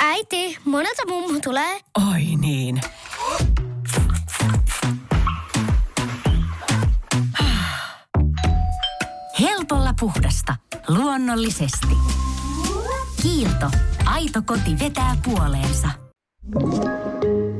Äiti, monelta mummu tulee. Oi niin. Helpolla puhdasta. Luonnollisesti. Kiilto. Aito koti vetää puoleensa.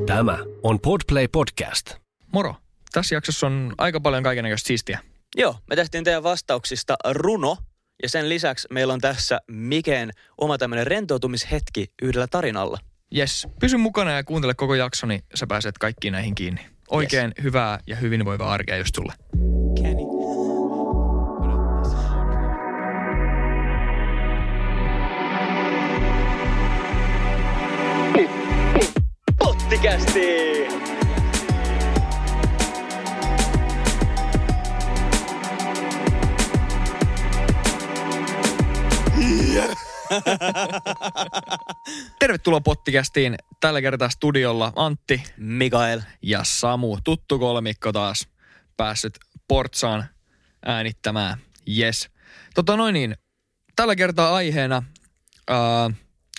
Tämä on Podplay Podcast. Moro. Tässä jaksossa on aika paljon kaikennäköistä siistiä. Joo, me tehtiin teidän vastauksista runo. Ja sen lisäksi meillä on tässä Miken oma tämmöinen rentoutumishetki yhdellä tarinalla. Jes, pysy mukana ja kuuntele koko jakso, niin sä pääset kaikkiin näihin kiinni. Oikein yes. Hyvää ja hyvinvoivaa arkea just sulle. Kenny. Pottikästi! Tervetuloa Pottikästiin. Tällä kertaa studiolla Antti, Mikael ja Samu. Tuttu kolmikko taas. Päässyt portsaan äänittämään. Yes. Tällä kertaa aiheena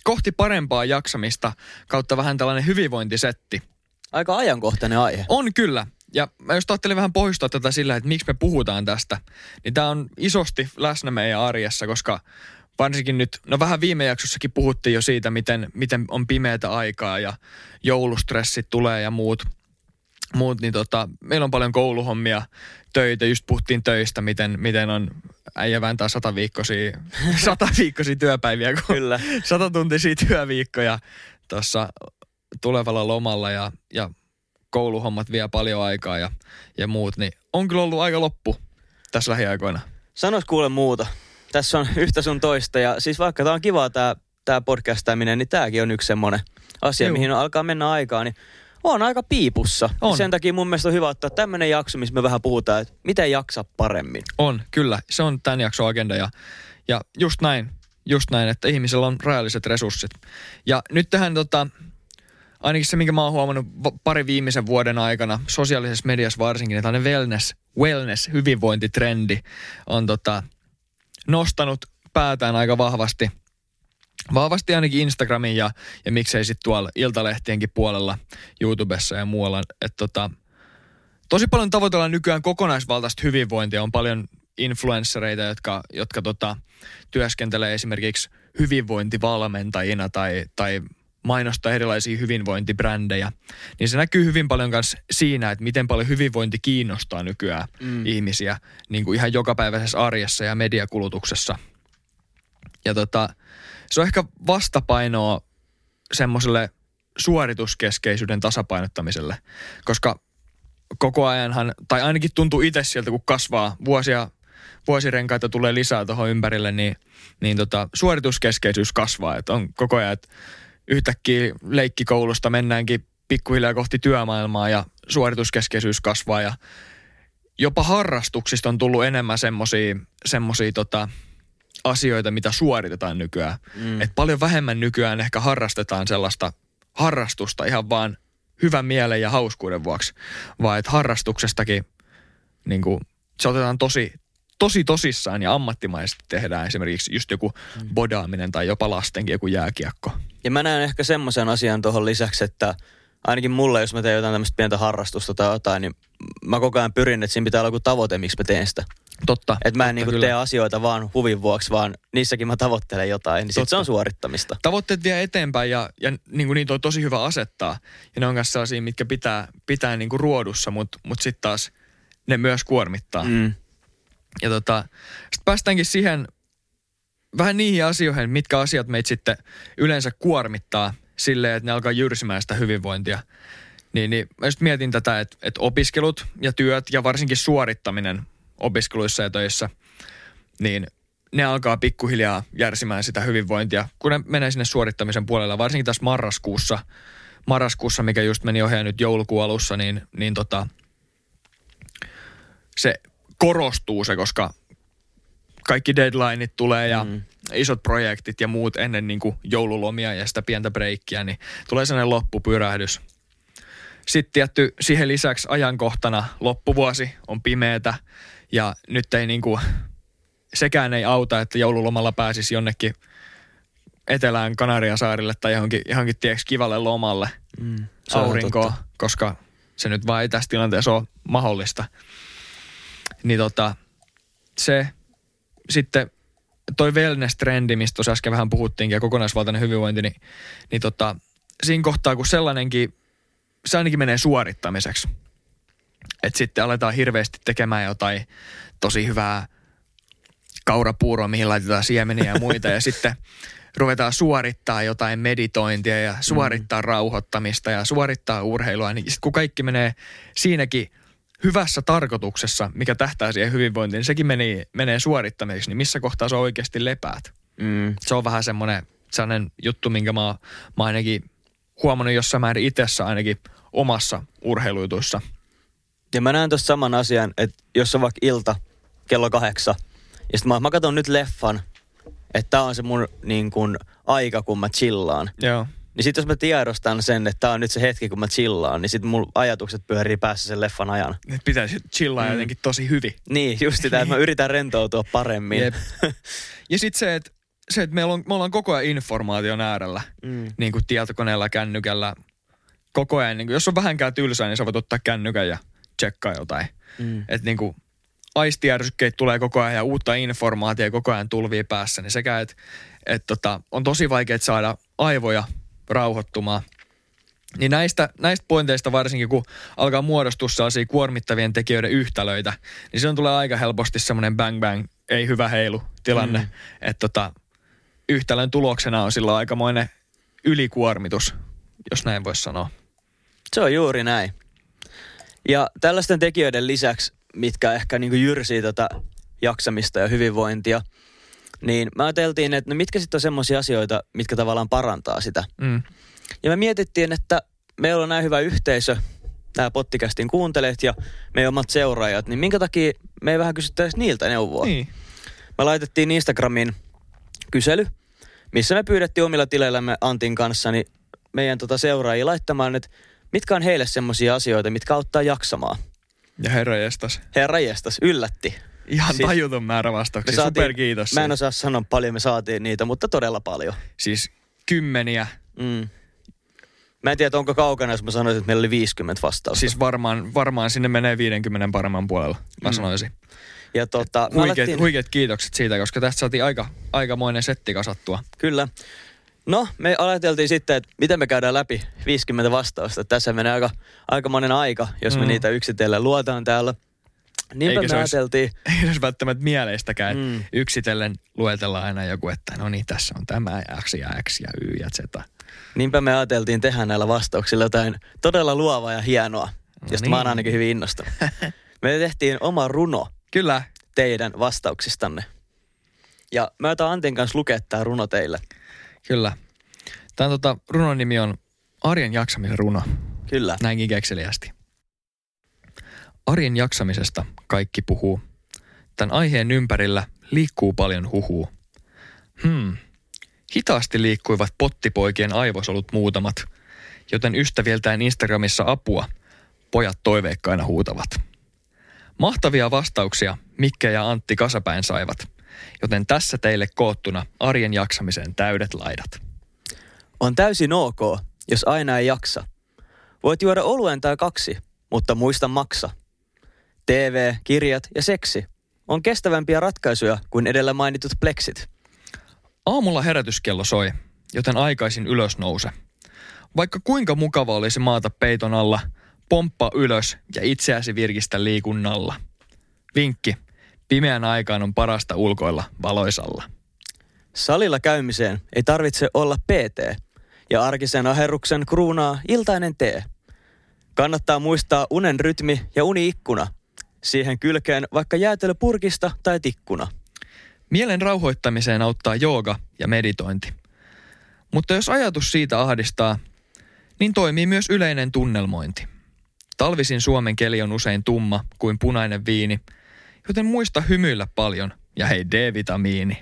kohti parempaa jaksamista kautta vähän tällainen hyvinvointisetti. Aika ajankohtainen aihe. On kyllä. Ja mä just ajattelin vähän poistaa tätä sillä, että miksi me puhutaan tästä. Niin tää on isosti läsnä meidän arjessa, koska varsinkin nyt, no vähän viime jaksossakin puhuttiin jo siitä, miten on pimeätä aikaa ja joulustressit tulee ja muut niin meillä on paljon kouluhommia, töitä, just puhuttiin töistä, miten on äijä vääntää 100-viikkoisia työpäiviä, kun 100-tuntisia työviikkoja tuossa tulevalla lomalla ja kouluhommat vie paljon aikaa ja muut, niin on kyllä ollut aika loppu tässä lähiaikoina. Sanois kuule muuta. Tässä on yhtä sun toista ja siis vaikka tää on kivaa tää podcastaaminen, niin tääkin on yksi semmonen asia, mihin alkaa mennä aikaa, niin on aika piipussa. On. Sen takia mun mielestä on hyvä ottaa tämmönen jakso, missä me vähän puhutaan, että miten jaksaa paremmin. On, kyllä. Se on tämän jakson agenda ja just näin, että ihmisellä on rajalliset resurssit. Ja nyt tähän ainakin se, minkä mä oon huomannut pari viimeisen vuoden aikana, sosiaalisessa mediassa varsinkin, että tällainen wellness hyvinvointitrendi on nostanut päätään aika vahvasti ainakin Instagramin ja miksei sitten tuolla iltalehtienkin puolella, YouTubessa ja muualla. Että tosi paljon tavoitellaan nykyään kokonaisvaltaista hyvinvointia. On paljon influenssereita, jotka työskentelee esimerkiksi hyvinvointivalmentajina tai mainostaa erilaisia hyvinvointibrändejä. Niin se näkyy hyvin paljon myös siinä, että miten paljon hyvinvointi kiinnostaa nykyään ihmisiä niin kuin ihan jokapäiväisessä arjessa ja mediakulutuksessa. Ja se on ehkä vastapainoa semmoiselle suorituskeskeisyyden tasapainottamiselle, koska koko ajanhan, tai ainakin tuntuu itse sieltä, kun kasvaa vuosirenkaita tulee lisää tuohon ympärille, niin suorituskeskeisyys kasvaa. Että on koko ajan, että yhtäkkiä leikkikoulusta mennäänkin pikkuhiljaa kohti työmaailmaa ja suorituskeskeisyys kasvaa ja jopa harrastuksista on tullut enemmän semmoisia asioita, mitä suoritetaan nykyään. Et paljon vähemmän nykyään ehkä harrastetaan sellaista harrastusta ihan vaan hyvän mielen ja hauskuuden vuoksi, vaan että harrastuksestakin niin kuin, se otetaan tosi tosissaan ja ammattimaisesti tehdään esimerkiksi just joku bodaaminen tai jopa lastenkin joku jääkiekko. Ja mä näen ehkä semmoisen asian tuohon lisäksi, että ainakin mulle, jos mä teen jotain tämmöistä pientä harrastusta tai jotain, niin mä koko ajan pyrin, että siinä pitää olla joku tavoite, miksi mä teen sitä. Totta. Että mä en niin tee asioita vaan huvin vuoksi, vaan niissäkin mä tavoittelen jotain, niin sit se on suorittamista. Tavoitteet vie eteenpäin ja niin niitä on tosi hyvä asettaa. Ja ne on myös sellaisia, mitkä pitää niin ruodussa, mutta sitten taas ne myös kuormittaa. Ja sitten päästäänkin siihen vähän niihin asioihin, mitkä asiat meitä sitten yleensä kuormittaa silleen, että ne alkaa jyrsimään sitä hyvinvointia. Niin mä just mietin tätä, että opiskelut ja työt ja varsinkin suorittaminen opiskeluissa ja töissä, niin ne alkaa pikkuhiljaa järsimään sitä hyvinvointia, kun ne menee sinne suorittamisen puolella. Varsinkin tässä marraskuussa, mikä just meni ohi nyt joulukuun alussa, niin se korostuu se, koska kaikki deadlineit tulee ja isot projektit ja muut ennen niin kuin joululomia ja sitä pientä breikkiä, niin tulee sellainen loppupyrähdys. Sitten tietty siihen lisäksi ajankohtana loppuvuosi on pimeätä ja nyt ei niin kuin sekään ei auta, että joululomalla pääsisi jonnekin etelään Kanariasaarille tai johonkin tieks kivalle lomalle aurinkoon, koska se nyt vaan ei tässä tilanteessa ole mahdollista. Niin se sitten toi wellness-trendi, mistä tuossa äsken vähän puhuttiinkin ja kokonaisvaltainen hyvinvointi, niin siinä kohtaa, kun sellainenkin, se ainakin menee suorittamiseksi. Että sitten aletaan hirveästi tekemään jotain tosi hyvää kaurapuuroa, mihin laitetaan siemeniä ja muita ja sitten ruvetaan suorittaa jotain meditointia ja suorittaa rauhoittamista ja suorittaa urheilua. Niin sitten kun kaikki menee siinäkin hyvässä tarkoituksessa, mikä tähtää siihen hyvinvointiin, niin sekin menee suorittamiseksi. Niin missä kohtaa sä oikeasti lepäät? Se on vähän sellainen juttu, minkä mä ainakin huomannut jossain määrin itsessä ainakin omassa urheilujutuissa. Ja mä näen tuossa saman asian, että jos on vaikka ilta kello 8, ja sitten mä katson nyt leffan, että tää on se mun niin kun, aika, kun mä chillaan. Joo. Niin sit jos mä tiedostan sen, että tää on nyt se hetki, kun mä chillaan, niin sit mun ajatukset pyörii päässä sen leffan ajan. Nyt pitäisi chillaa jotenkin tosi hyvin. Niin, just sitä, että mä yritän rentoutua paremmin. Jep. Ja sit se, että me ollaan koko ajan informaation äärellä, niin kuin tietokoneella, kännykällä, koko ajan. Niin kuin, jos on vähänkään tylsää, niin sä voit ottaa kännykän ja tsekkaa jotain. Että niin kuin aistijärsykkeet tulee koko ajan ja uutta informaatiota koko ajan tulvii päässä. Niin sekä, että on tosi vaikea saada aivoja rauhoittumaan. Niin näistä pointeista varsinkin, kun alkaa muodostua sellaisia kuormittavien tekijöiden yhtälöitä, niin silloin tulee aika helposti semmoinen bang bang, ei hyvä heilu tilanne. Että yhtälön tuloksena on silloin aikamoinen ylikuormitus, jos näin voisi sanoa. Se on juuri näin. Ja tällaisten tekijöiden lisäksi, mitkä ehkä niin kuin jyrsii tätä jaksamista ja hyvinvointia, niin mä ajateltiin, että no mitkä sitten on semmoisia asioita, mitkä tavallaan parantaa sitä. Ja me mietittiin, että meillä on näin hyvä yhteisö, nämä podcastin kuuntelijat ja meidän omat seuraajat, niin minkä takia me ei vähän kysyttäisi niiltä neuvoa. Niin. Me laitettiin Instagramiin kysely, missä me pyydettiin omilla tileillämme Antin kanssa niin meidän seuraajia laittamaan, että mitkä on heille semmoisia asioita, mitkä auttaa jaksamaan. Ja herra jestas, yllätti. Ihan tajutun määrä vastauksia, superkiitos. Mä en osaa sanoa paljon, me saatiin niitä, mutta todella paljon. Siis kymmeniä. Mä en tiedä, onko kaukana, jos mä sanoisin, että meillä oli 50 vastausta. Siis varmaan sinne menee 50 paremman puolella, mä sanoisin. Ja huikeat kiitokset siitä, koska tästä saatiin aikamoinen setti kasattua. Kyllä. No, me ajateltiin sitten, että miten me käydään läpi 50 vastausta. Tässä menee aikamoinen aika, jos me niitä yksitellen luotaan täällä. Niinpä me ajateltiin. Ei olisi välttämättä mieleistäkään. Yksitellen luetellaan aina joku, että no niin, tässä on tämä X ja Y ja Z. Niinpä me ajateltiin tehdä näillä vastauksilla jotain todella luovaa ja hienoa, josta mä oon ainakin hyvin innostunut. Me tehtiin oma runo. Kyllä. Teidän vastauksistanne. Ja mä otan Antin kanssa lukea tämä runo teille. Kyllä. Tämän runon nimi on Arjen jaksamisen runo. Kyllä. Näinkin kekseliästi. Arjen jaksamisesta kaikki puhuu. Tämän aiheen ympärillä liikkuu paljon huhuu. Hitaasti liikkuivat pottipoikien aivosolut muutamat, joten ystäviltään Instagramissa apua pojat toiveikkaina huutavat. Mahtavia vastauksia Mikke ja Antti Kasapäin saivat, joten tässä teille koottuna arjen jaksamiseen täydet laidat. On täysin ok, jos aina ei jaksa. Voit juoda oluen tai kaksi, mutta muista maksa. TV, kirjat ja seksi on kestävämpiä ratkaisuja kuin edellä mainitut pleksit. Aamulla herätyskello soi, joten aikaisin ylös nouse. Vaikka kuinka mukava olisi maata peiton alla, pomppaa ylös ja itseäsi virkistä liikunnalla. Vinkki. Pimeän aikaan on parasta ulkoilla valoisalla. Salilla käymiseen ei tarvitse olla PT, ja arkisen aherruksen kruunaa iltainen tee. Kannattaa muistaa unen rytmi ja uniikkuna, siihen kylkeen vaikka jäätelöpurkista tai tikkuna. Mielen rauhoittamiseen auttaa jooga ja meditointi. Mutta jos ajatus siitä ahdistaa, niin toimii myös yleinen tunnelmointi. Talvisin Suomen keli on usein tumma kuin punainen viini, joten muista hymyillä paljon ja hei D-vitamiini.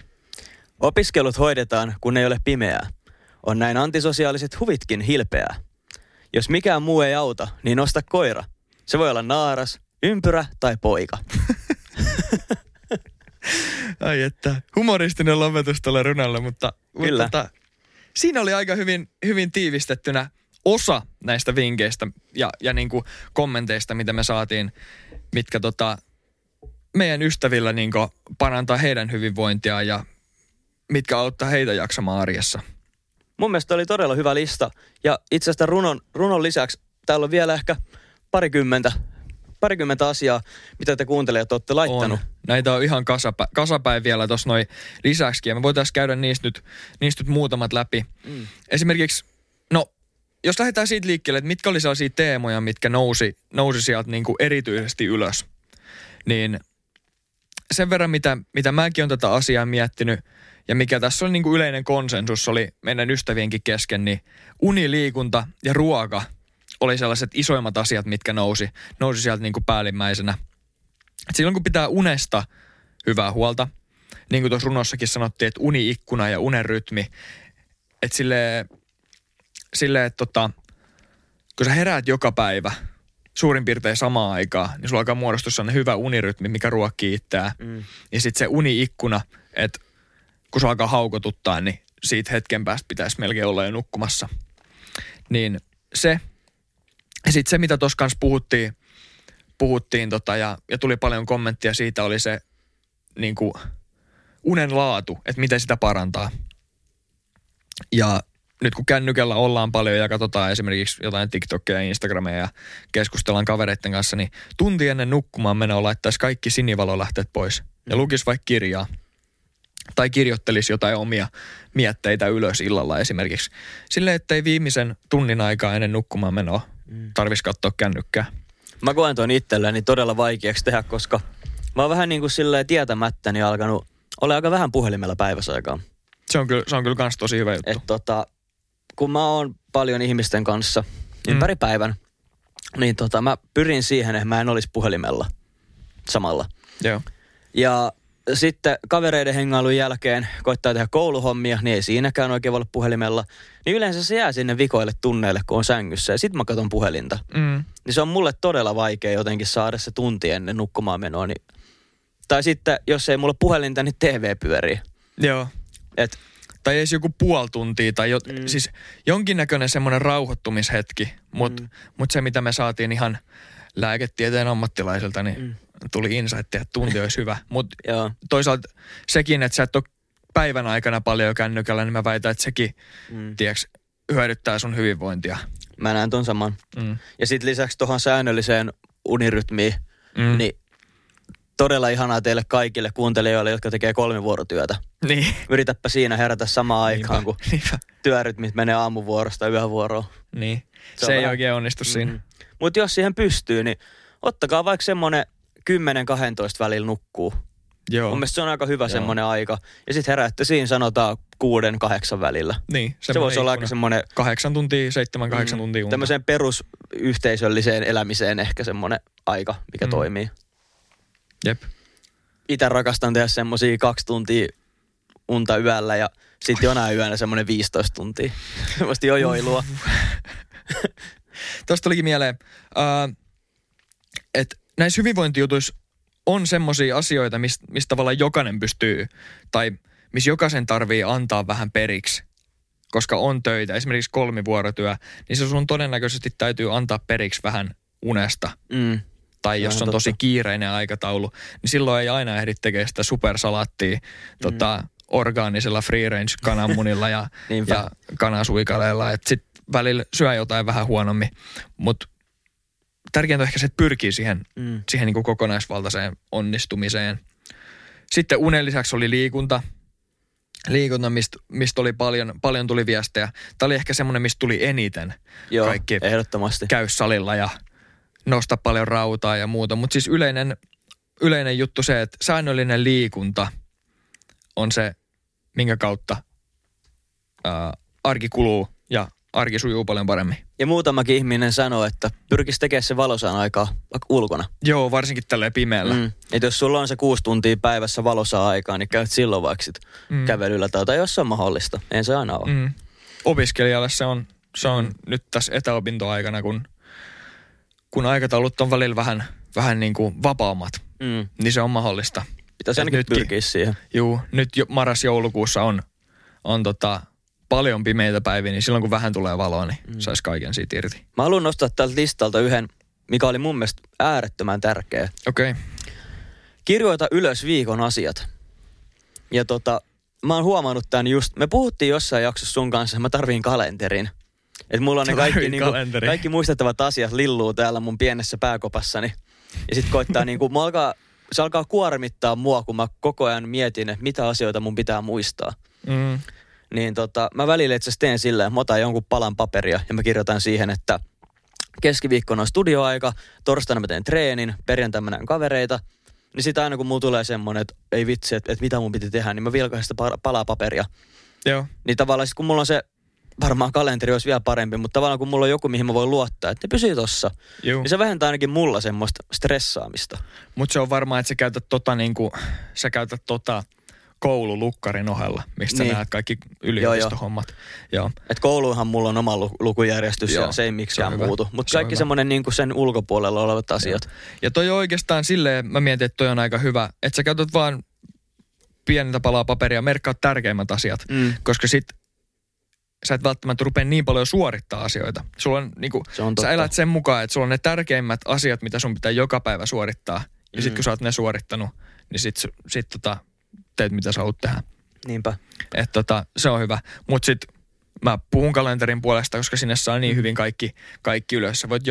Opiskelut hoidetaan, kun ei ole pimeää. On näin antisosiaaliset huvitkin hilpeää. Jos mikään muu ei auta, niin osta koira. Se voi olla naaras, ympyrä tai poika. Ai että, humoristinen lopetus tuolla runalla, mutta siinä oli aika hyvin tiivistettynä osa näistä vinkkeistä ja niin kuin kommenteista, mitä me saatiin, mitkä meidän ystävillä niin kuin parantaa heidän hyvinvointiaan ja mitkä auttaa heitä jaksamaan arjessa. Mun mielestä oli todella hyvä lista ja itse asiassa runon lisäksi täällä on vielä ehkä parikymmentä asiaa, mitä te kuuntelijat olette laittanut. On. Näitä on ihan kasapäin vielä tuossa noin lisäksi ja me voitaisiin käydä niistä nyt muutamat läpi. Mm. Esimerkiksi, jos lähdetään siitä liikkeelle, että mitkä oli sellaisia teemoja, mitkä nousi sieltä niin kuin erityisesti ylös, niin sen verran, mitä mäkin olen tätä asiaa miettinyt ja mikä tässä oli niin kuin yleinen konsensus, oli meidän ystävienkin kesken, niin uniliikunta ja ruoka oli sellaiset isoimmat asiat, mitkä nousi sieltä niin kuin päällimmäisenä. Et silloin kun pitää unesta hyvää huolta, niin kuin tuossa runossakin sanottiin, että uniikkuna ja unen rytmi, että silleen, että kun sä heräät joka päivä suurin piirtein samaan aikaan, niin sulla alkaa muodostua sellainen hyvä unirytmi, mikä ruokkii itseään. Mm. Ja sitten se uniikkuna, että kun se alkaa haukotuttaa, niin siitä hetken päästä pitäisi melkein olla jo nukkumassa. Niin se. Ja sitten se, mitä tuossa kanssa puhuttiin, ja tuli paljon kommenttia siitä, oli se niin kuin unen laatu, että miten sitä parantaa. Ja nyt kun kännykällä ollaan paljon ja katsotaan esimerkiksi jotain TikTokia ja Instagramia ja keskustellaan kavereiden kanssa, niin tunti ennen nukkumaan menoa laittaisi kaikki sinivalolähteet pois ja lukisi vaikka kirjaa. Tai kirjoittelisi jotain omia mietteitä ylös illalla esimerkiksi. Silleen, ettei viimeisen tunnin aikaa ennen nukkumaan menoa tarvitsisi katsoa kännykkää. Mä koen tuon itselläni todella vaikeaksi tehdä, koska mä oon vähän niin kuin silleen tietämättäni alkanut olla aika vähän puhelimella päiväsaikaan. Se on kyllä kans tosi hyvä juttu. Että kun mä oon paljon ihmisten kanssa ympäri päivän, niin mä pyrin siihen, että mä en olisi puhelimella samalla. Joo. Ja sitten kavereiden hengailun jälkeen koittaa tehdä kouluhommia, niin ei siinäkään oikein voi olla puhelimella. Niin yleensä se jää sinne vikoille tunneille, kun on sängyssä ja sit mä katson puhelinta. Mm. Niin se on mulle todella vaikea jotenkin saada se tunti ennen nukkumaan menoa. Niin. Tai sitten, jos ei mulla puhelinta, niin TV pyörii. Joo. Tai edes joku puoli tuntia tai siis jonkinnäköinen semmoinen rauhoittumishetki. Mut se, mitä me saatiin ihan lääketieteen ammattilaiselta, niin tuli insight, että tunti olisi hyvä. Mutta toisaalta sekin, että sä et ole päivän aikana paljon kännykällä, niin mä väitän, että sekin hyödyttää sun hyvinvointia. Mä näen ton saman. Mm. Ja sitten lisäksi tuohon säännölliseen unirytmiin, niin todella ihanaa teille kaikille kuuntelijoille, jotka tekee 3 vuorotyötä. Niin. Yritäpä siinä herätä samaan aikaan, kun työrytmit menee aamuvuorosta yövuoroon. Niin. Se ei oikein onnistu siinä. Mutta jos siihen pystyy, niin ottakaa vaikka semmoinen 10-12 välillä nukkuu. Joo. Mun mielestä se on aika hyvä semmoinen aika. Ja sit heräätte siinä sanotaan 6-8 välillä. Niin. Se voisi olla aika semmoinen 8 tuntia, 7-8 tuntia unta. Tämmöiseen perusyhteisölliseen elämiseen ehkä semmoinen aika, mikä toimii. Jep. Itse rakastan tehdä semmosia 2 tuntia unta yöllä ja sit jonain yönä semmoinen 15 tuntia. Semmoista jojoilua. Tuosta tulikin mieleen, että näissä hyvinvointijutuissa on semmoisia asioita, mistä tavallaan jokainen pystyy, tai missä jokaisen tarvii antaa vähän periksi, koska on töitä, esimerkiksi 3 vuorotyö, niin se sun todennäköisesti täytyy antaa periksi vähän unesta. Mm. Tai jos on tosi kiireinen aikataulu, niin silloin ei aina ehdi tekemään sitä supersalattia orgaanisella free range kananmunilla ja kanasuikaleilla, että sitten välillä syö jotain vähän huonommin, mutta tärkeintä on ehkä se, että pyrkii siihen niin kuin kokonaisvaltaiseen onnistumiseen. Sitten unen lisäksi oli liikunta, mistä oli paljon tuli viestejä. Tämä oli ehkä semmoinen, mistä tuli eniten. Joo, kaikki ehdottomasti. Käy salilla ja nosta paljon rautaa ja muuta, mutta siis yleinen juttu se, että säännöllinen liikunta on se, minkä kautta arki kuluu ja arki sujuu paljon paremmin. Ja muutamakin ihminen sanoo, että pyrkisi tekemään se valosaan aikaa vaikka ulkona. Joo, varsinkin tälleen pimeällä. Että jos sulla on se 6 tuntia päivässä valosaan aikaa, niin käyt silloin vaikka sit kävelyllä tai jos se on mahdollista. En se aina ole. Opiskelijalle se on nyt tässä etäopintoaikana, kun aikataulut on välillä vähän niin kuin vapaammat, niin se on mahdollista. Pitäisi ainakin nyt pyrkiä siihen. Juu, nyt marras-joulukuussa on paljon pimeitä päiviä, niin silloin kun vähän tulee valoa, niin saisi kaiken siitä irti. Mä haluan nostaa tältä listalta yhden, mikä oli mun mielestä äärettömän tärkeä. Okei. Okay. Kirjoita ylös viikon asiat. Ja mä oon huomannut tämän just, me puhuttiin jossain jaksossa sun kanssa, mä tarviin kalenterin. Että mulla on ne kaikki muistettavat asiat lilluu täällä mun pienessä pääkopassani. Ja sit koittaa niinku, se alkaa kuormittaa mua, kun mä koko ajan mietin, että mitä asioita mun pitää muistaa. Mm. Niin mä välillä itse asiassa teen silleen, mä otan jonkun palan paperia ja mä kirjoitan siihen, että keskiviikkona on studioaika, torstaina mä teen treenin, perjantaina mä näen kavereita. Niin sitä aina kun mulla tulee semmonen, että ei vitsi, että mitä mun piti tehdä, niin mä vilkaisen sitä palaa paperia. Joo. Niin tavallaan sit kun mulla on se, varmaan kalenteri olisi vielä parempi, mutta tavallaan kun mulla on joku, mihin mä voin luottaa, että ne pysyy tossa. Juu. Niin se vähentää ainakin mulla semmoista stressaamista. Mutta se on varmaan, että sä käytät koululukkarin ohella, mistä niin. Sä näet kaikki yliopistohommat. Joo. Et kouluinhan mulla on oma lukujärjestys ja se ei miksikään muutu. Mutta kaikki semmoinen niinku sen ulkopuolella olevat asiat. Ja toi oikeastaan silleen, mä mietin, että toi on aika hyvä, että sä käytät vaan pientä palaa paperia, merkkaat tärkeimmät asiat, koska sit sä et välttämättä rupea niin paljon suorittaa asioita. Sulla on, niinku, sä elät sen mukaan, että sulla on ne tärkeimmät asiat, mitä sun pitää joka päivä suorittaa. Ja sit kun sä oot ne suorittanut, niin sit teet mitä sä oot tehdä. Niinpä. Että se on hyvä. Mut sit mä puhun kalenterin puolesta, koska sinne saa niin hyvin kaikki ylös. Sä voit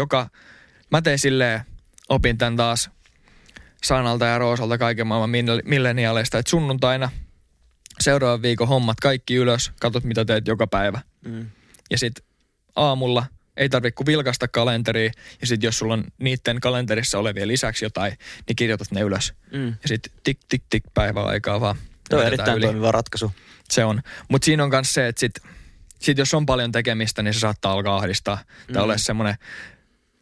mä tein silleen, opin tän taas Sanalta ja Roosalta kaiken maailman milleniaaleista, että sunnuntaina seuraavan viikon hommat kaikki ylös, katsot mitä teet joka päivä. Ja sit aamulla ei tarvitse kuin vilkaista kalenteria, ja sit jos sulla on niiden kalenterissa olevia lisäksi jotain, niin kirjoitat ne ylös. Ja sit tik tik tik päivän aikaa vaan. Tuo on erittäin toimiva ratkaisu. Se on. Mut siinä on kans se, että sit jos on paljon tekemistä, niin se saattaa alkaa ahdistaa. Tai ole semmonen,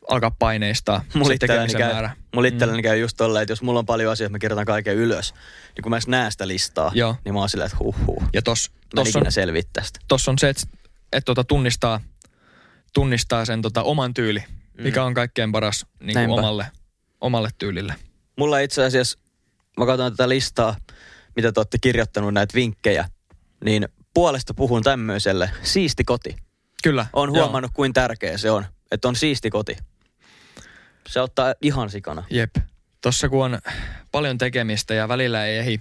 alkaa paineistaa se tekemisen määrä. Mulla itselläni käy just tolleen, että jos mulla on paljon asioita, mä kirjoitan kaiken ylös. Niin kun mä edes näen sitä listaa, niin mä oon silleen, että huhhuh. Ja mä en ikinä selviä tästä. Tossa on se, että tunnistaa sen oman tyyli, mikä on kaikkein paras niin omalle tyylille. Mulla itse asiassa, mä katson tätä listaa, mitä te olette kirjoittanut näitä vinkkejä, niin puolesta puhun tämmöiselle. Siisti koti. Kyllä. Oon huomannut, kuin tärkeä se on, että on siisti koti. Se ottaa ihan sikana. Jep. Tossa kun on paljon tekemistä ja välillä ei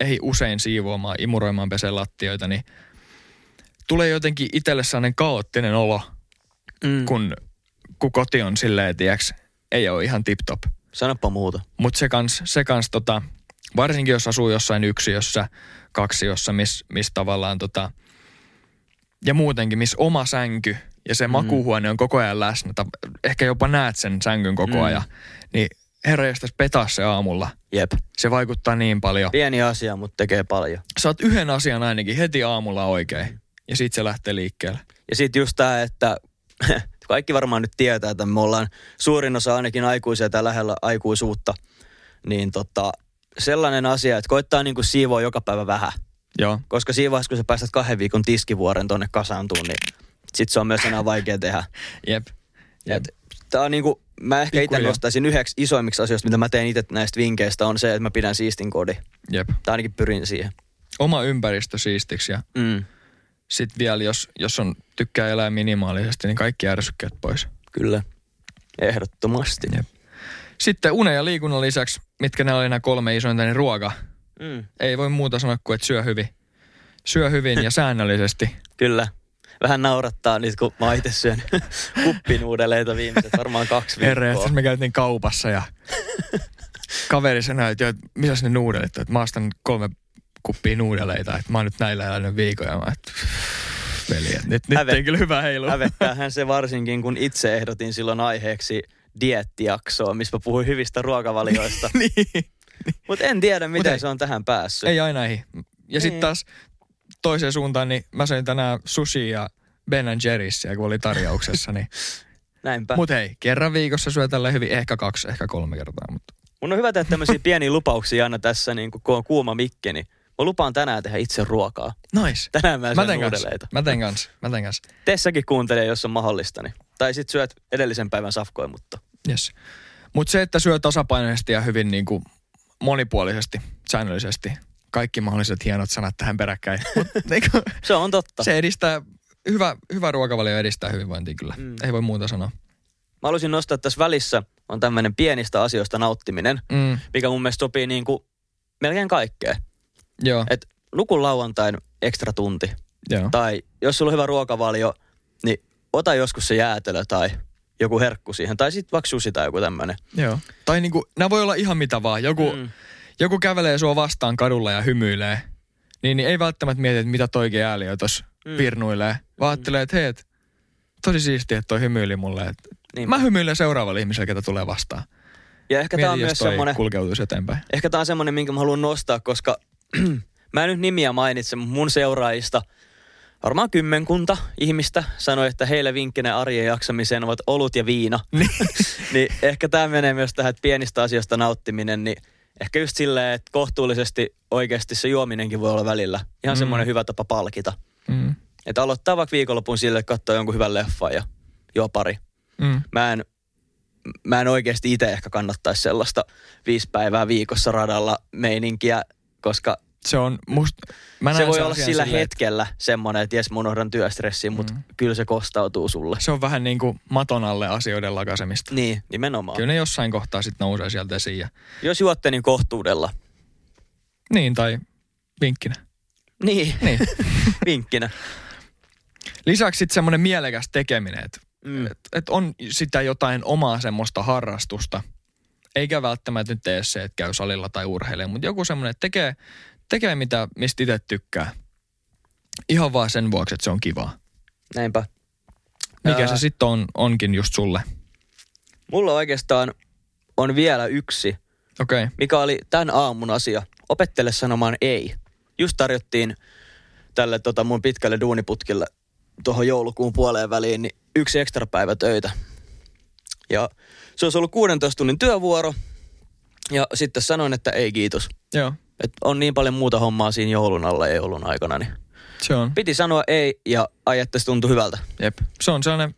ehdi usein siivoamaan, imuroimaan, peseen lattioita, niin tulee jotenkin itselle sellainen kaoottinen olo, kun koti on silleen, tiiäks, ei ole ihan tip-top. Sanoppa muuta. Mutta se kans varsinkin jos asuu jossain yksiössä, kaksiossa, missä tavallaan ja muutenkin, missä oma sänky ja se makuuhuone on koko ajan läsnä. Ehkä jopa näet sen sängyn koko ajan. Niin herrajestas petaa se aamulla. Jep. Se vaikuttaa niin paljon. Pieni asia, mutta tekee paljon. Saat yhden asian ainakin heti aamulla oikein. Ja sit se lähtee liikkeelle. Ja sit just tää, että kaikki varmaan nyt tietää, että me ollaan suurin osa ainakin aikuisia tai lähellä aikuisuutta. Niin sellainen asia, että koittaa niinku siivoa joka päivä vähän. Joo. Koska siivoas, kun sä päästät 2 viikon tiskivuoren tonne kasaantuun, niin sit se on myös enää vaikea tehdä. Jep. Tää on niinku, mä ehkä itse nostaisin 1 isoimmiksi asioista, mitä mä teen itse näistä vinkkeistä, on se, että mä pidän siistin kodin. Jep. Tai ainakin pyrin siihen. Oma ympäristö siistiksi ja sitten vielä, jos tykkää elää minimaalisesti, niin kaikki ärsykkeet pois. Kyllä, ehdottomasti. Jep. Sitten unen ja liikunnan lisäksi, mitkä ne oli nämä 3 isointa, niin ruoka. Ei voi muuta sanoa kuin, että syö hyvin. Syö hyvin ja säännöllisesti. Kyllä. Vähän naurattaa nyt, kun mä itse syön kuppinuudeleita viimeiset, varmaan 2 viikkoa. Herreestas, me käytiin kaupassa ja kaveri sanoi, että misäs ne nuudelit on, että mä ostan 3 kuppia nuudeleita, että mä oon nyt näillä elänyt viikoja. Mä veli, nyt ei kyllä hyvä heilu. Hävettäähän se varsinkin, kun itse ehdotin silloin aiheeksi dieettijaksoa, missä mä puhuin hyvistä ruokavalioista. Niin. Mutta en tiedä, miten se on tähän päässyt. Ei aina ei. Ja sitten taas toiseen suuntaan, niin mä söin tänään sushi ja Ben & Jerry's, kun oli tarjouksessa. Niin. Näinpä. Mut hei, kerran viikossa syö tällä hyvin, ehkä 2, ehkä 3 kertaa. Mutta. Mun on hyvä tehdä tämmöisiä pieniä lupauksia aina tässä, niin kun on kuuma mikki, niin mä lupaan tänään tehdä itse ruokaa. Nice. Tänään mä syön nuudeleita. Mä teen kans. Tee säkin kuuntele, jos on mahdollista. Niin. Tai sit syöt edellisen päivän safkoja, mutta. Yes. Mut se, että syö tasapainoisesti ja hyvin niin kuin monipuolisesti, säännöllisesti. Kaikki mahdolliset hienot sanat tähän peräkkäin. Se on totta. Se edistää, hyvä ruokavalio edistää hyvinvointia kyllä. Mm. Ei voi muuta sanoa. Mä haluaisin nostaa, että tässä välissä on tämmöinen pienistä asioista nauttiminen, mikä mun mielestä sopii niin kuin melkein kaikkeen. Joo. Et luku lauantain ekstra tunti. Joo. Tai jos sulla on hyvä ruokavalio, niin ota joskus se jäätelö tai joku herkku siihen. Tai sitten vaikka sushi tai joku tämmöinen. Joo. Tai niinku, nämä voi olla ihan mitä vaan. Joku kävelee sua vastaan kadulla ja hymyilee. Niin ei välttämättä mieti, että mitä toikin ääliö tossa virnuilee. Vaan ajattelee, että hei, tosi siistiä, että toi hymyili mulle. Niin. Mä hymyilen seuraavalle ihmiselle, ketä tulee vastaan. Ja ehkä mieti, jos toi kulkeutuisi eteenpäin. Ehkä tää on semmonen, minkä mä haluan nostaa, koska mä en nyt nimiä mainitse, mutta mun seuraajista varmaan kymmenkunta ihmistä sanoi, että heille vinkkinä arjen jaksamiseen ovat olut ja viina. Niin ehkä tää menee myös tähän, että pienistä asioista nauttiminen, niin ehkä just silleen, että kohtuullisesti oikeasti se juominenkin voi olla välillä. Ihan semmoinen hyvä tapa palkita. Mm. Että aloittaa vaikka viikonlopun sille, että katsoo jonkun hyvän leffan ja juo pari. Mm. Mä en oikeasti itse ehkä kannattaisi sellaista 5 päivää viikossa radalla meininkiä, koska se on se voi olla sillä hetkellä semmoinen, että jes, mä unohdan työstressiin, mutta kyllä se kostautuu sulle. Se on vähän niin kuin maton alle asioiden lakasemista. Niin, nimenomaan. Kyllä ne jossain kohtaa sitten nousee sieltä esiin. Ja jos juotte, niin kohtuudella. Niin, tai vinkkinä. Niin. Vinkkinä. Lisäksi sitten semmoinen mielekäs tekeminen, että et on sitä jotain omaa semmoista harrastusta. Eikä välttämättä nyt tee se, että käy salilla tai urheilee, mutta joku semmoinen, että tekee mitä, mistä itse tykkää. Ihan vaan sen vuoksi, että se on kivaa. Näinpä. Mikä se sitten onkin just sulle? Mulla oikeastaan on vielä yksi, okay, mikä oli tämän aamun asia. Opettele sanomaan ei. Just tarjottiin tälle mun pitkälle duuniputkille tuohon joulukuun puoleen väliin niin 1 ekstra päivä töitä. Ja se olisi ollut 16 tunnin työvuoro ja sitten sanoin, että ei kiitos. Joo. Et on niin paljon muuta hommaa siinä joulun alla ja joulun aikana, niin se on. Piti sanoa ei ja ajattasi tuntui hyvältä. Jep. Se on sellainen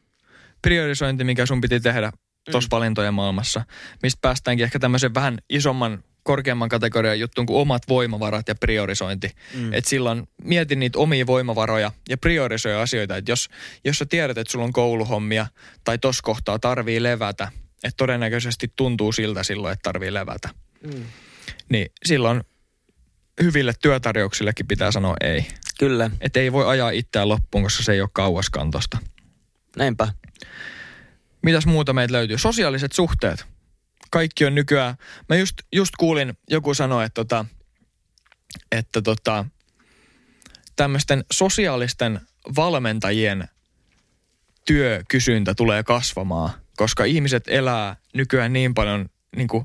priorisointi, mikä sun piti tehdä tuossa valintojen maailmassa, mistä päästäänkin ehkä tämmöisen vähän isomman, korkeamman kategorian juttuun kuin omat voimavarat ja priorisointi. Et silloin mieti niitä omia voimavaroja ja priorisoi asioita. Et jos sä tiedät, että sulla on kouluhommia tai tossa kohtaa tarvii levätä, että todennäköisesti tuntuu siltä silloin, että tarvii levätä. Niin silloin hyville työtarjouksillekin pitää sanoa ei. Kyllä. Että ei voi ajaa itseään loppuun, koska se ei ole kauaskantosta. Näinpä. Mitäs muuta meitä löytyy? Sosiaaliset suhteet. Kaikki on nykyään. Mä just kuulin, joku sanoi, että tämmöisten sosiaalisten valmentajien työkysyntä tulee kasvamaan, koska ihmiset elää nykyään niin paljon niin kuin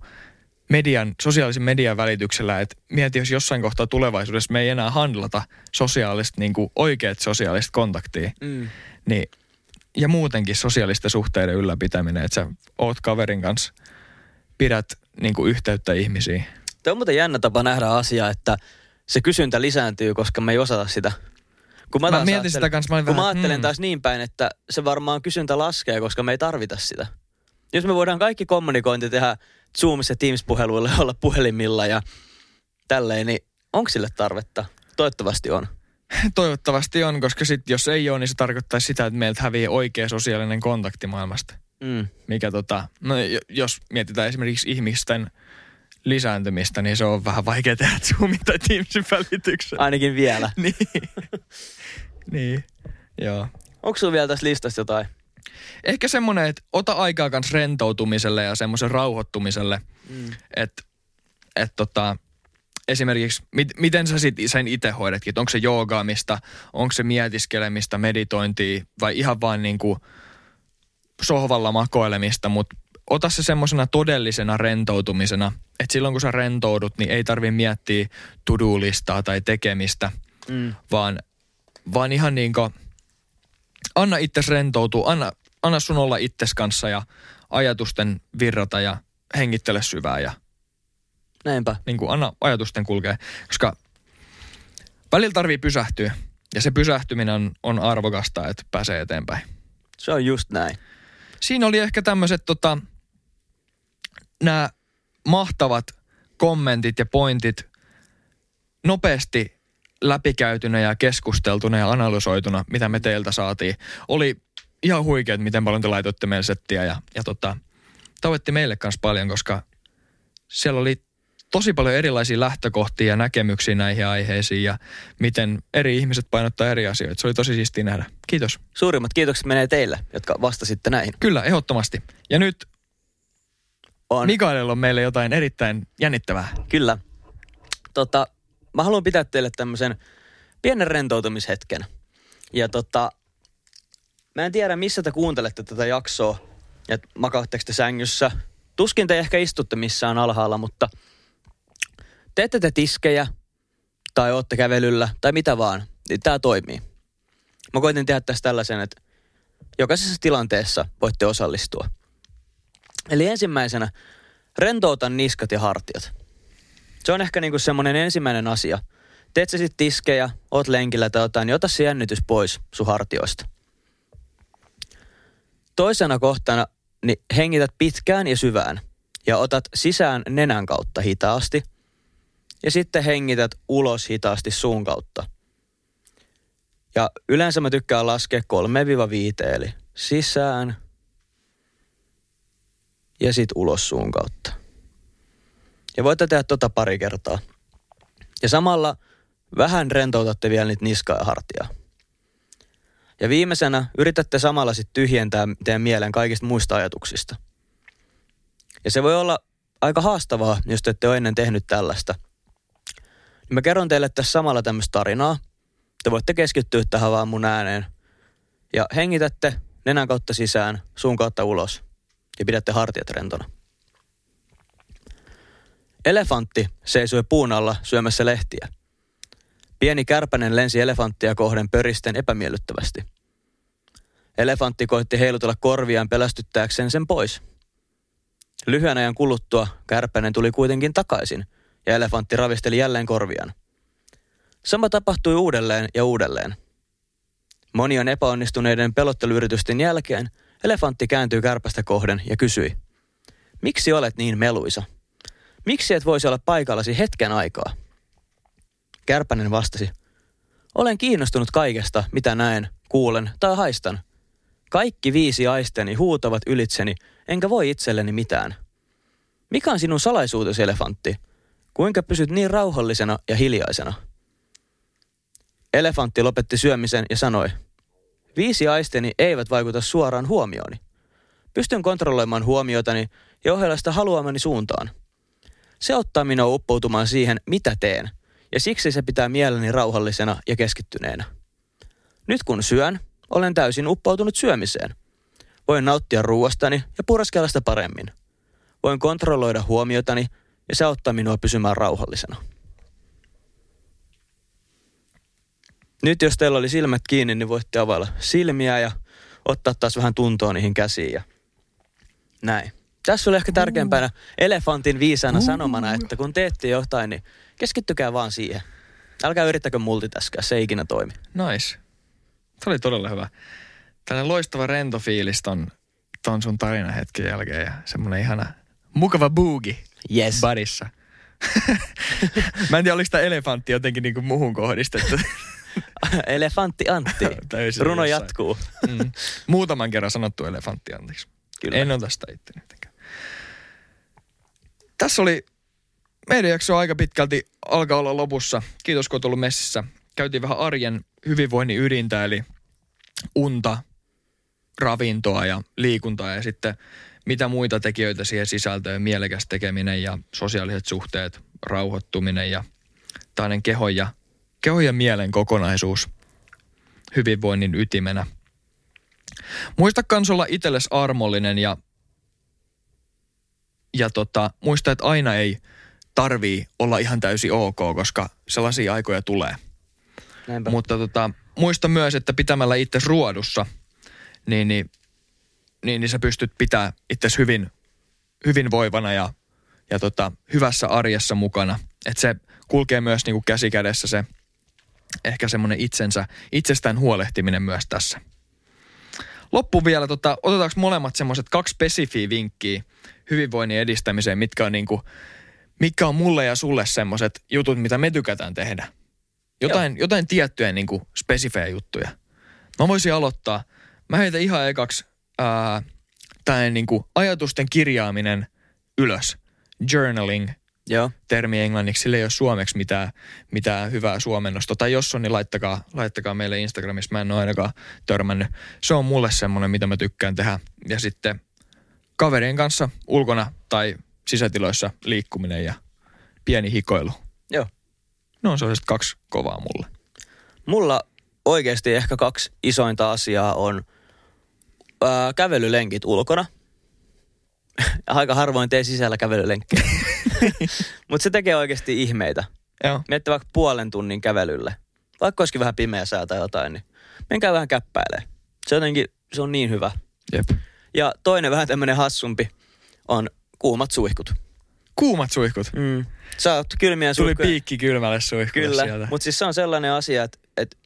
sosiaalisen median välityksellä, että mieti, jos jossain kohtaa tulevaisuudessa me ei enää handlata niin kuin oikeat sosiaaliset kontaktia. Niin, ja muutenkin sosiaalisten suhteiden ylläpitäminen, että sä oot kaverin kanssa, pidät niin kuin yhteyttä ihmisiin. Tämä on muuten jännä tapa nähdä asiaa, että se kysyntä lisääntyy, koska me ei osata sitä. Kun mä mietin sitä kanssa. Mä ajattelen taas niin päin, että se varmaan kysyntä laskee, koska me ei tarvita sitä. Jos me voidaan kaikki kommunikointi tehdä Zoomissa ja Teams-puheluilla ja olla puhelimilla ja tälleen, niin onko sille tarvetta? Toivottavasti on. Toivottavasti on, koska sit, jos ei ole, niin se tarkoittaa sitä, että meiltä häviää oikea sosiaalinen kontakti maailmasta. Mikä no jos mietitään esimerkiksi ihmisten lisääntymistä, niin se on vähän vaikea tehdä Zoomin tai Teamsin välityksellä. Ainakin vielä. Niin, joo. Onko sulla vielä tässä listassa jotain? Ehkä semmoinen, että ota aikaa kans rentoutumiselle ja semmoisen rauhoittumiselle. Että esimerkiksi, miten sä sen itse hoidatkin? Onko se joogaamista, onko se mietiskelemistä, meditointia vai ihan vaan niinku sohvalla makoilemista, mutta ota se semmoisena todellisena rentoutumisena, että silloin kun sä rentoudut, niin ei tarvitse miettiä to-do-listaa tai tekemistä, vaan ihan niin kuin anna itses rentoutua, anna sun olla itses kanssa ja ajatusten virrata ja hengittele syvää ja näinpä. Niin kuin anna ajatusten kulkea, koska välillä tarvii pysähtyä ja se pysähtyminen on arvokasta, että pääsee eteenpäin. Se on just näin. Siinä oli ehkä tämmöiset nämä mahtavat kommentit ja pointit nopeasti läpikäytynä ja keskusteltuna ja analysoituna, mitä me teiltä saatiin. Oli ihan huikeet, miten paljon te laitoitte meille settiä ja tavoitti meille kanssa paljon, koska siellä oli tosi paljon erilaisia lähtökohtia ja näkemyksiä näihin aiheisiin ja miten eri ihmiset painottaa eri asioita. Se oli tosi siistiä nähdä. Kiitos. Suurimmat kiitokset menee teille, jotka vastasitte näihin. Kyllä, ehdottomasti. Ja nyt on. Mikaelilla on meille jotain erittäin jännittävää. Kyllä. Mä haluan pitää teille tämmöisen pienen rentoutumishetken. Ja mä en tiedä, missä te kuuntelette tätä jaksoa. Ja makaatteko te sängyssä? Tuskin te ehkä istutte missään alhaalla, mutta teette te tiskejä tai ootte kävelyllä tai mitä vaan. Tää toimii. Mä koitin tehdä tästä tällaisen, että jokaisessa tilanteessa voitte osallistua. Eli ensimmäisenä rentoutan niskat ja hartiat. Se on ehkä niinku semmoinen ensimmäinen asia. Teet sä sit tiskejä, oot lenkillä tai jotain, niin ota se jännitys pois sun hartioista. Toisena kohtana niin hengität pitkään ja syvään ja otat sisään nenän kautta hitaasti ja sitten hengität ulos hitaasti suun kautta. Ja yleensä mä tykkään laskea 3-5, eli sisään ja sit ulos suun kautta. Ja voitte tehdä pari kertaa. Ja samalla vähän rentoutatte vielä niitä niskaa ja hartiaa. Ja viimeisenä yritätte samalla sitten tyhjentää teidän mielen kaikista muista ajatuksista. Ja se voi olla aika haastavaa, jos te ette ole ennen tehnyt tällaista. Mä kerron teille tässä samalla tämmöistä tarinaa. Te voitte keskittyä tähän vaan mun ääneen. Ja hengitätte nenän kautta sisään, suun kautta ulos. Ja pidätte hartiat rentona. Elefantti seisoi puun alla syömässä lehtiä. Pieni kärpänen lensi elefanttia kohden pöristen epämiellyttävästi. Elefantti koitti heilutella korviaan pelästyttääkseen sen pois. Lyhyen ajan kuluttua kärpänen tuli kuitenkin takaisin ja elefantti ravisteli jälleen korviaan. Sama tapahtui uudelleen ja uudelleen. Monien epäonnistuneiden pelotteluyritysten jälkeen elefantti kääntyi kärpästä kohden ja kysyi, miksi olet niin meluisa? Miksi et voisi olla paikallasi hetken aikaa? Kärpänen vastasi, olen kiinnostunut kaikesta, mitä näen, kuulen tai haistan. Kaikki 5 aisteni huutavat ylitseni, enkä voi itselleni mitään. Mikä on sinun salaisuutesi, elefantti? Kuinka pysyt niin rauhallisena ja hiljaisena? Elefantti lopetti syömisen ja sanoi, 5 aisteni eivät vaikuta suoraan huomiooni. Pystyn kontrolloimaan huomiotani ja ohjella sitä haluamani suuntaan. Se ottaa minua uppoutumaan siihen, mitä teen, ja siksi se pitää mieleni rauhallisena ja keskittyneenä. Nyt kun syön, olen täysin uppoutunut syömiseen. Voin nauttia ruuastani ja pureskella sitä paremmin. Voin kontrolloida huomiotani, ja se auttaa minua pysymään rauhallisena. Nyt jos teillä oli silmät kiinni, niin voitte availla silmiä ja ottaa taas vähän tuntoa niihin käsiin ja näin. Tässä oli ehkä tärkeimpänä elefantin viisaana sanomana, että kun teette jotain, niin keskittykää vaan siihen. Älkää yrittäkö multitaskaa, se ei ikinä toimi. Nice. Se oli todella hyvä. Tällainen loistava rento fiilis ton sun tarina hetken jälkeen ja semmoinen ihana mukava boogie barissa. Mä en tiedä, oliko tämä elefantti jotenkin niin kuin muuhun kohdistettu. Elefantti Antti. Runo jatkuu. Muutaman kerran sanottu elefantti Antiksi. Kyllä. En ota sitä itse jotenkään. Tässä oli meidän jakso aika pitkälti alkaa olla lopussa. Kiitos, kun olet ollut messissä. Käytiin vähän arjen hyvinvoinnin ydintä, eli unta, ravintoa ja liikuntaa ja sitten mitä muita tekijöitä siihen sisältöön, mielekäs tekeminen ja sosiaaliset suhteet, rauhoittuminen ja tällainen kehon ja mielen kokonaisuus hyvinvoinnin ytimenä. Muista kans olla itsellesi armollinen ja muista, että aina ei tarvii olla ihan täysin ok, koska sellaisia aikoja tulee. Näinpä. Mutta muista myös, että pitämällä itsesi ruodussa, niin sä pystyt pitää itsesi hyvinvoivana ja hyvässä arjessa mukana. Että se kulkee myös niinku käsi kädessä se ehkä semmoinen itsestään huolehtiminen myös tässä. Loppuun vielä, otetaanko molemmat semmoiset 2 spesifiä vinkkiä hyvinvoinnin edistämiseen, mitkä on niinku mitkä on mulle ja sulle semmoiset jutut, mitä me tykätään tehdä. Jotain tiettyjä niin kuin spesifejä juttuja. Mä voisin aloittaa. Mä heitän ihan ekaksi tämän niin kuin ajatusten kirjaaminen ylös. Journaling. Joo. Termi englanniksi. Sillä ei ole suomeksi mitään hyvää suomennosta. Tai jos on, niin laittakaa meille Instagramissa. Mä en ole ainakaan törmännyt. Se on mulle semmoinen, mitä mä tykkään tehdä. Ja sitten kaverien kanssa ulkona tai sisätiloissa liikkuminen ja pieni hikoilu. Joo. No on sellaiset kaksi kovaa mulle. Mulla oikeasti ehkä kaksi isointa asiaa on kävelylenkit ulkona. Aika harvoin tee sisällä kävelylenkkiä. Mutta se tekee oikeasti ihmeitä. Joo. Miettii vaikka puolen tunnin kävelylle. Vaikka olisikin vähän pimeä sää tai jotain, niin menkää vähän käppäilemään. Se on niin hyvä. Jep. Ja toinen vähän tämmönen hassumpi on kuumat suihkut. Kuumat suihkut? Mm. Sä oot kylmiä suihkuja. Tuli piikki kylmälle suihkulle sieltä. Kyllä, mutta siis se on sellainen asia, että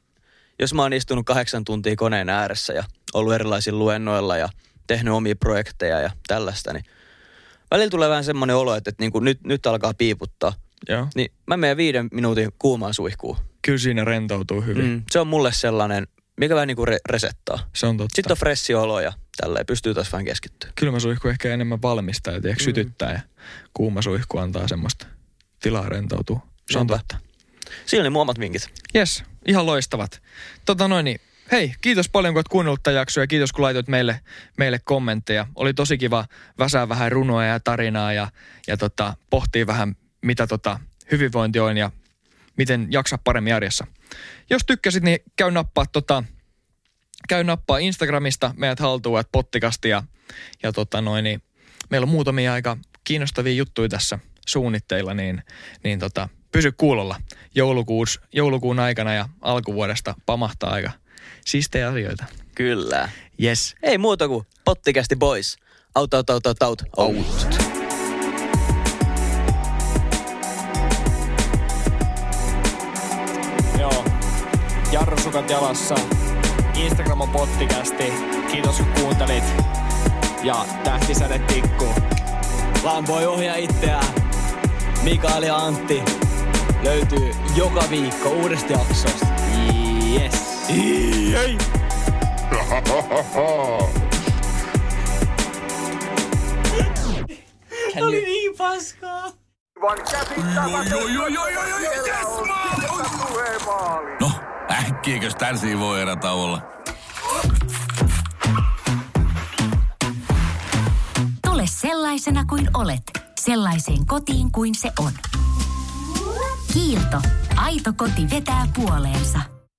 jos mä oon istunut 8 tuntia koneen ääressä ja ollut erilaisilla luennoilla ja tehnyt omia projekteja ja tällaista, niin välillä tulee vähän semmoinen olo, että niin kuin nyt alkaa piiputtaa. Joo. Niin mä menen 5 minuutin kuumaan suihkuun. Kyllä siinä rentoutuu hyvin. Se on mulle sellainen, mikä vähän niin kuin resettaa. Se on totta. Sitten on freshi olo ja tälleen pystyy taas vähän keskittyä. Kylmä suihku ehkä enemmän valmistaa ja sytyttää ja kuuma suihku antaa semmoista tilaa rentoutua. Se on totta. Siinä oli mun omat vinkit. Jes, ihan loistavat. Hei, kiitos paljon kun olet kuunnellut tämän jakson ja kiitos kun laitoit meille kommentteja. Oli tosi kiva väsää vähän runoa ja tarinaa ja pohtii vähän mitä hyvinvointi on ja miten jaksaa paremmin arjessa. Jos tykkäsit, niin käy nappaa Instagramista meidät haltuun @pottikasti ja meillä on muutamia aika kiinnostavia juttuja tässä suunnitteilla, niin pysy kuulolla. Joulukuun aikana ja alkuvuodesta pamahtaa aika siistejä asioita. Kyllä. Yes. Ei muuta kuin pottikästi boys. Out. Joo. Jarrusukat jalassa. Instagram on pottikästi. Kiitos kun kuuntelit. Ja tähtisäde tikku. Vaan voi ohjaa itseään. Mikael ja Antti löytyy joka viikko uudesta jaksosta. Yes. Ei. Oli niin paskaa. No, äkkiäkös tän voi erata olla? Tule sellaisena kuin olet, sellaiseen kotiin kuin se on. Kiilto. Aito koti vetää puoleensa.